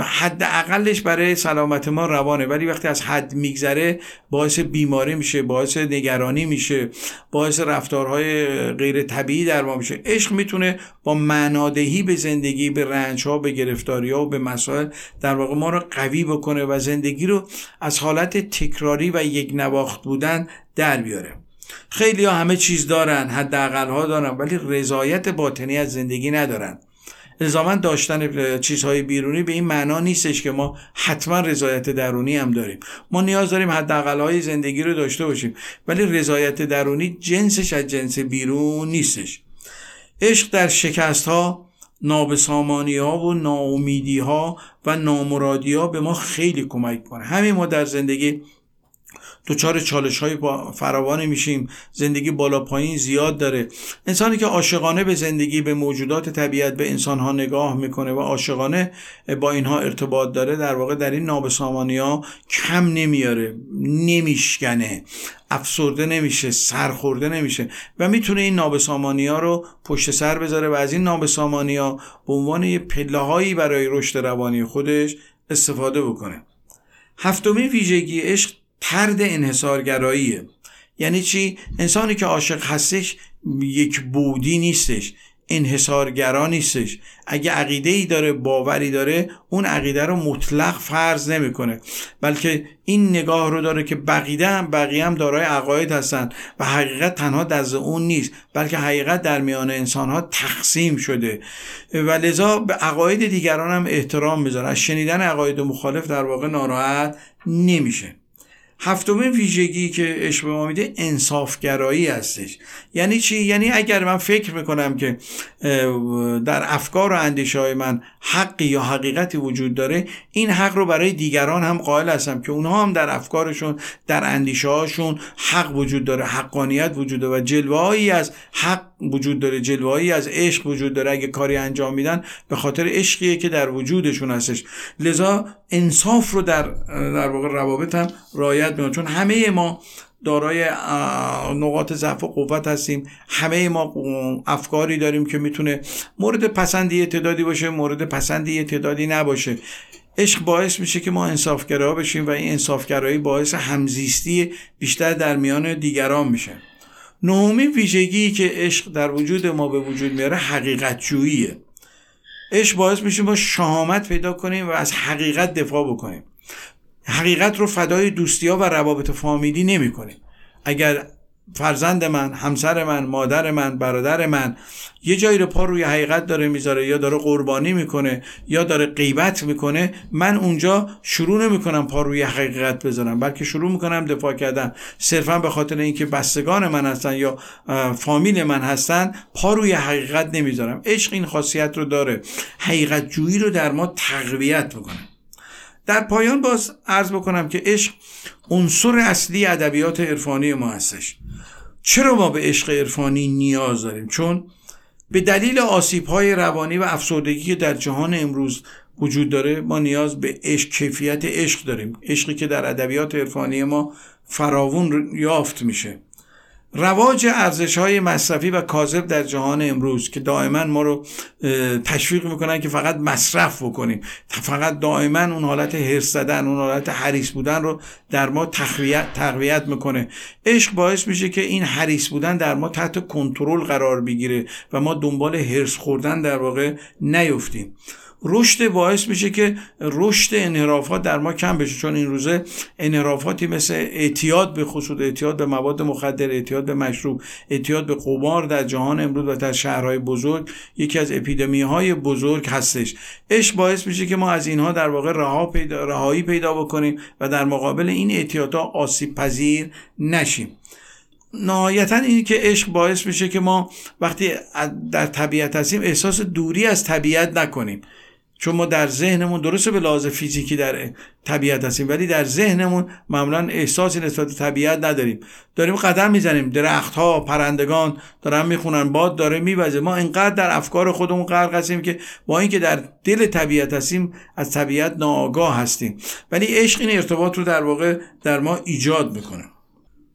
حد اقلش برای سلامت ما روانه، ولی وقتی از حد میگذره باعث بیماری میشه، باعث نگرانی میشه، باعث رفتارهای غیر طبیعی در ما میشه. عشق میتونه با معنادهی به زندگی، به رنج‌ها، به گرفتاری‌ها و به مسائل در واقع ما رو قوی بکنه و زندگی رو از حالت تکراری و یک نواخت بودن در بیاره. خیلی ها همه چیز دارن، حد اقل‌ها دارن، ولی رضایت باطنی از زندگی ندارن. الزاماً داشتن چیزهای بیرونی به این معنا نیستش که ما حتما رضایت درونی هم داریم. ما نیاز داریم حداقل‌های زندگی رو داشته باشیم، ولی رضایت درونی جنسش از جنس بیرون نیستش. عشق در شکست‌ها، نابسامانی‌ها و ناامیدی‌ها و نامرادی‌ها به ما خیلی کمک کنه. همین ما در زندگی دچار چالش‌های فراوان میشیم، زندگی بالا پایین زیاد داره. انسانی که عاشقانه به زندگی، به موجودات طبیعت، به انسان‌ها نگاه میکنه و عاشقانه با اینها ارتباط داره، در واقع در این نابسامانی‌ها کم نمیاره، نمیشکنه، افسرده نمیشه، سرخورده نمیشه و میتونه این نابسامانی‌ها رو پشت سر بذاره و از این نابسامانی‌ها به عنوان یه پله‌هایی برای رشد روانی خودش استفاده بکنه. هفتمین ویژگی عشق طرد انحصارگراییه. یعنی چی؟ انسانی که عاشق هستش یک بودی نیستش، انحصارگرا نیستش. اگه عقیده‌ای داره، باوری داره، اون عقیده رو مطلق فرض نمی‌کنه، بلکه این نگاه رو داره که بقیه هم دارای عقاید هستن و حقیقت تنها دست اون نیست، بلکه حقیقت در میان انسان‌ها تقسیم شده و لذا به عقاید دیگران هم احترام می‌ذاره. از شنیدن عقاید مخالف در واقع ناراحت نمیشه. هفتمین ویژگی که عشق به ما میده انصافگرایی هستش. یعنی چی؟ یعنی اگر من فکر میکنم که در افکار و اندیشه های من حقی یا حقیقتی وجود داره، این حق رو برای دیگران هم قائل هستم که اونها هم در افکارشون، در اندیشه هاشون حق وجود داره، حقانیت وجود داره و جلوه‌ای از حق وجود داره، جلوه‌ای از عشق وجود داره. اگه کاری انجام میدن به خاطر عشقیه که در وجودشون هستش. لذا انصاف رو در واقع روابط هم رعایت میکنن، چون همه ما دارای نقاط ضعف و قوت هستیم، همه ما افکاری داریم که میتونه مورد پسند یه تعدادی باشه، مورد پسند یه تعدادی نباشه. عشق باعث میشه که ما انصافگرا بشیم و این انصافگرایی باعث همزیستی بیشتر در میان دیگران میشه. نهمین ویژگی که عشق در وجود ما به وجود میاره حقیقت جوییه. عشق باعث میشه ما شهامت پیدا کنیم و از حقیقت دفاع بکنیم. حقیقت رو فدای دوستی‌ها و روابط فامیلی نمی‌کنیم. اگر فرزند من، همسر من، مادر من، برادر من یه جایی رو پا روی حقیقت داره میذاره، یا داره قربانی میکنه، یا داره غیبت میکنه، من اونجا شروع نمیکنم پا روی حقیقت بذارم، بلکه شروع میکنم دفاع کردن. صرفا به خاطر اینکه بستگان من هستن یا فامیل من هستن پا روی حقیقت نمیذارم. عشق این خاصیت رو داره، حقیقت جویی رو در ما تقویت میکنه. در پایان باز عرض بکنم که عشق عنصر اصلی ادبیات عرفانی ما هستش. چرا ما به عشق عرفانی نیاز داریم؟ چون به دلیل آسیب‌های روانی و افسردگی که در جهان امروز وجود داره ما نیاز به عشق، کیفیت عشق داریم. عشقی که در ادبیات عرفانی ما فراوان یافت میشه. رواج ارزش‌های مصرفی و کاذب در جهان امروز که دائما ما رو تشویق میکنن که فقط مصرف بکنیم، فقط دائما اون حالت حرص زدن، اون حالت حریص بودن رو در ما تقویت میکنه. عشق باعث میشه که این حریص بودن در ما تحت کنترل قرار بگیره و ما دنبال حرص خوردن در واقع نیفتیم. رشد باعث میشه که رشد انحرافات در ما کم بشه، چون این روزه انحرافاتی مثل اعتیاد، به خصوص اعتیاد به مواد مخدر، اعتیاد به مشروب، اعتیاد به قمار در جهان امروز و در شهرهای بزرگ یکی از اپیدمی‌های بزرگ هستش. عشق باعث میشه که ما از اینها در واقع رهایی پیدا بکنیم و در مقابل این اعتیادها آسیب پذیر نشیم. نهایتاً این که عشق باعث میشه که ما وقتی در طبیعت هستیم احساس دوری از طبیعت نکنیم، چون ما در ذهنمون درسته به لحاظ فیزیکی در طبیعت هستیم، ولی در ذهنمون معمولا احساسی نسبت به طبیعت نداریم. داریم قدم میزنیم، درختها، پرندگان دارن میخونن، باد داره میوزه، ما اینقدر در افکار خودمون غرق هستیم که با اینکه در دل طبیعت هستیم از طبیعت ناآگاه هستیم. ولی عشق این ارتباط رو در واقع در ما ایجاد میکنه.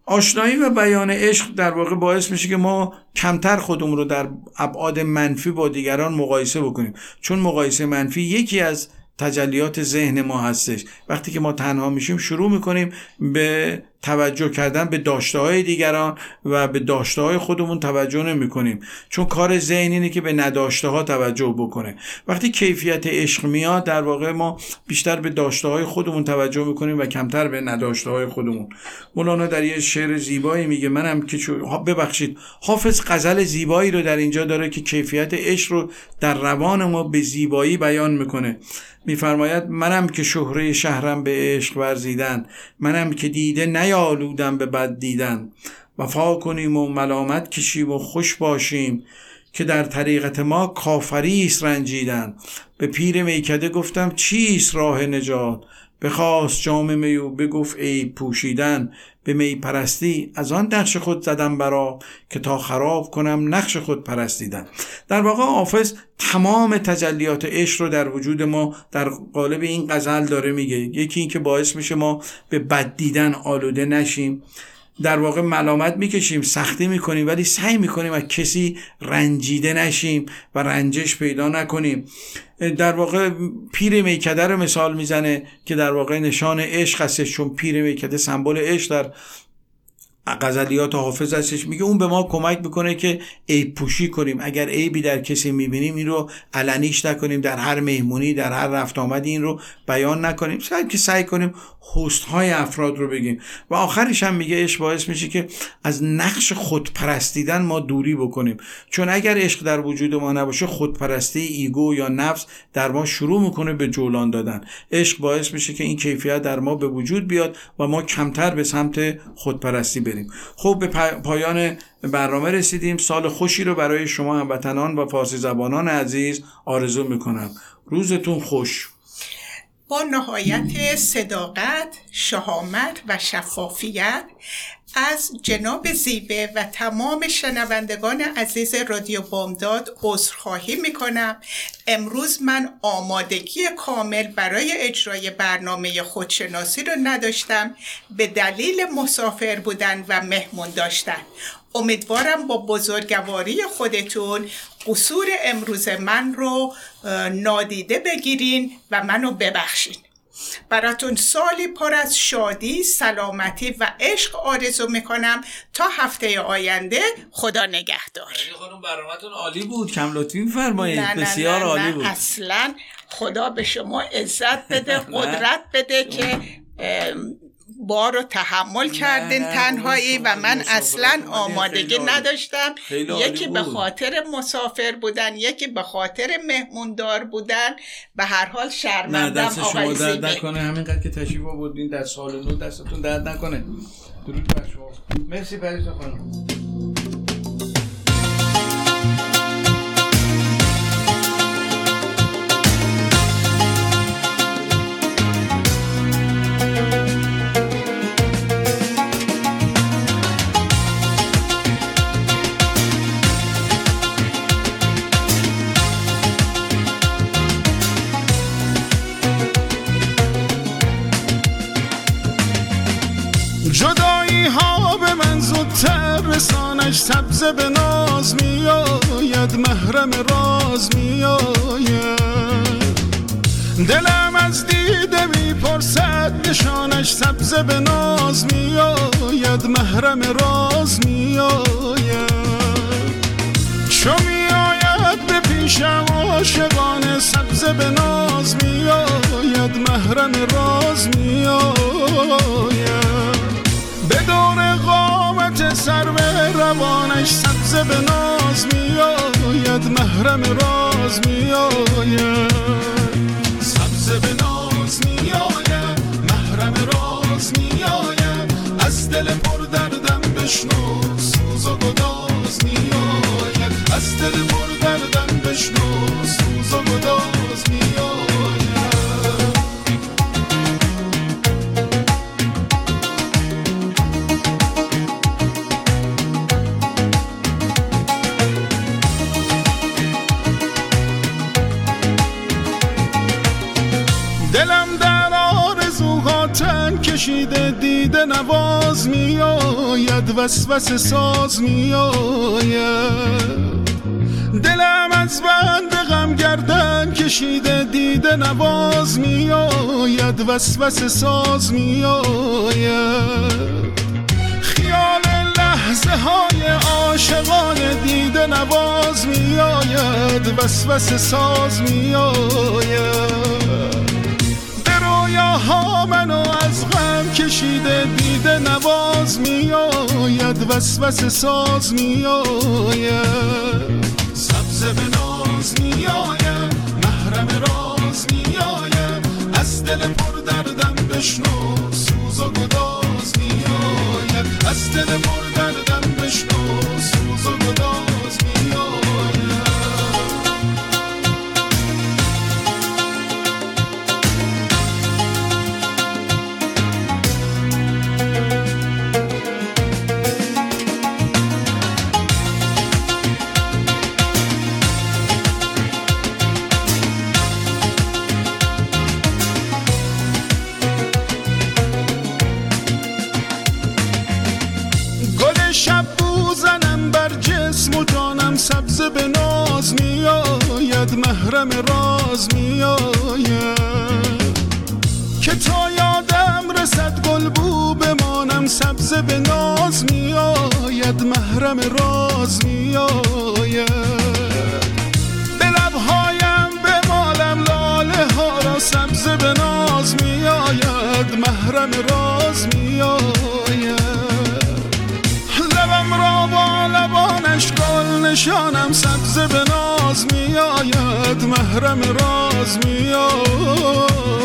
آشنایی و بیان عشق در واقع باعث میشه که ما کمتر خودمون رو در ابعاد منفی با دیگران مقایسه بکنیم، چون مقایسه منفی یکی از تجلیات ذهن ما هستش. وقتی که ما تنها میشیم شروع میکنیم به توجه کردن به داشته‌های دیگران و به داشته‌های خودمون توجه نمی‌کنیم، چون کار ذهن اینه که به نداشته‌ها توجه بکنه. وقتی کیفیت عشق میاد در واقع ما بیشتر به داشته‌های خودمون توجه می‌کنیم و کمتر به نداشته‌های خودمون. مولانا در یه شعر زیبایی میگه، منم که ببخشید حافظ غزل زیبایی رو در اینجا داره که کیفیت عشق رو در روان ما به زیبایی بیان می‌کنه. می‌فرماید منم که شهره شهرم به عشق ورزیدن، منم که دیده آلودن به بد دیدن. وفا کنیم و ملامت کشیم و خوش باشیم که در طریقت ما کافریست رنجیدن. به پیر میکده گفتم چیست راه نجات، بخواست جام می و بگفت ای پوشیدن. به می پرستی از آن نقش خود زدم برا، که تا خراب کنم نقش خود پرستیدن. در واقع حافظ تمام تجلیات عشق رو در وجود ما در قالب این غزل داره میگه. یکی این که باعث میشه ما به بد دیدن آلوده نشیم، در واقع ملامت میکشیم، سختی میکنیم، ولی سعی میکنیم از کسی رنجیده نشیم و رنجش پیدا نکنیم. در واقع پیر میکده رو مثال میزنه که در واقع نشان عشق هستش، چون پیر میکده سمبل عشق در غزلیات حافظ هستش، میگه اون به ما کمک میکنه که عیب پوشی کنیم، اگر عیبی در کسی میبینیم این رو علنیش نکنیم، در هر مهمونی در هر رفت آمد این رو بیان نکنیم، سعی کنیم هست های افراد رو بگیم. و آخرش هم میگه عشق باعث میشه که از نقش خودپرستیدن ما دوری بکنیم، چون اگر عشق در وجود ما نباشه خودپرستی ایگو یا نفس در ما شروع میکنه به جولان دادن. عشق باعث میشه که این کیفیت در ما به وجود بیاد و ما کمتر به سمت خودپرستی بریم. خب به پایان برنامه رسیدیم. سال خوشی رو برای شما هموطنان و فارسی زبانان عزیز آرزو میکنم. روزتون خوش. با نهایت صداقت، شهامت و شفافیت از جناب زیبه و تمام شنوندگان عزیز رادیو بامداد عذرخواهی میکنم. امروز من آمادگی کامل برای اجرای برنامه خودشناسی رو نداشتم به دلیل مسافر بودن و مهمون داشتن. امیدوارم با بزرگواری خودتون قصور امروز من رو نادیده بگیرین و منو ببخشین. براتون سالی پر از شادی، سلامتی و عشق آرزو میکنم تا هفته آینده. خدا نگهدار. خانم برنامه‌تون عالی بود، کم لطفی می‌فرمایید، بسیار عالی بود. اصلا خدا به شما عزت بده، قدرت بده که بارو تحمل کردین، تنهایی و من اصلا آمادگی نداشتم، یکی به خاطر مسافر بودن، یکی به خاطر مهموندار بودن. به هر حال شرمندم. آقای زیبه دست شما درد نکنه، همینقدر که تشریف آوردین در سال نو دستتون درد نکنه. درود بر شما. مرسی پریسا خانم. رسانش سبز به ناز می آید، محرم راز می آید، دلم از دیده می پرسد، نشانش سبز به ناز می آید، محرم راز می آید، چو می آید به پیشم عاشقانه، سبز به ناز می آید، محرم راز می آید، به دور قامت سرو روانش، سبز به ناز می آید، محرم راز می آید، سبز به ناز می آید، محرم راز می آید، از دل پر دردم بشنو سوز و گداز می آید، از دل پر دردم بشنو سوز و گداز می آید. کشیده دیده نواز می آید، وسوسه ساز می آید، دلم از بند غم گردن کشیده دیده نواز می آید، وسوسه ساز می آید، خیال لحظه های عاشقانه دیده نواز می آید، وسوسه ساز می آید، ها منو از غم کشیده دیده نواز می آید، وسوسه ساز می آید، سبز به ناز می آید، محرم راز می آید، از دل پر دردم بشنو سوز و گداز می آید، از دل پر دردم بشنو سوز و گداز می آید. سبز به ناز می آید، محرم راز می آید، که تا یادم رسد گل بو بمانم، سبز به ناز می همه راز می آید. به لبهایم به مالم لاله ها را سبز به ناز می آید. محرم راز می آید. لبم را با لبانش گل نشانم سبز به ناز می آید. محرم راز می آید.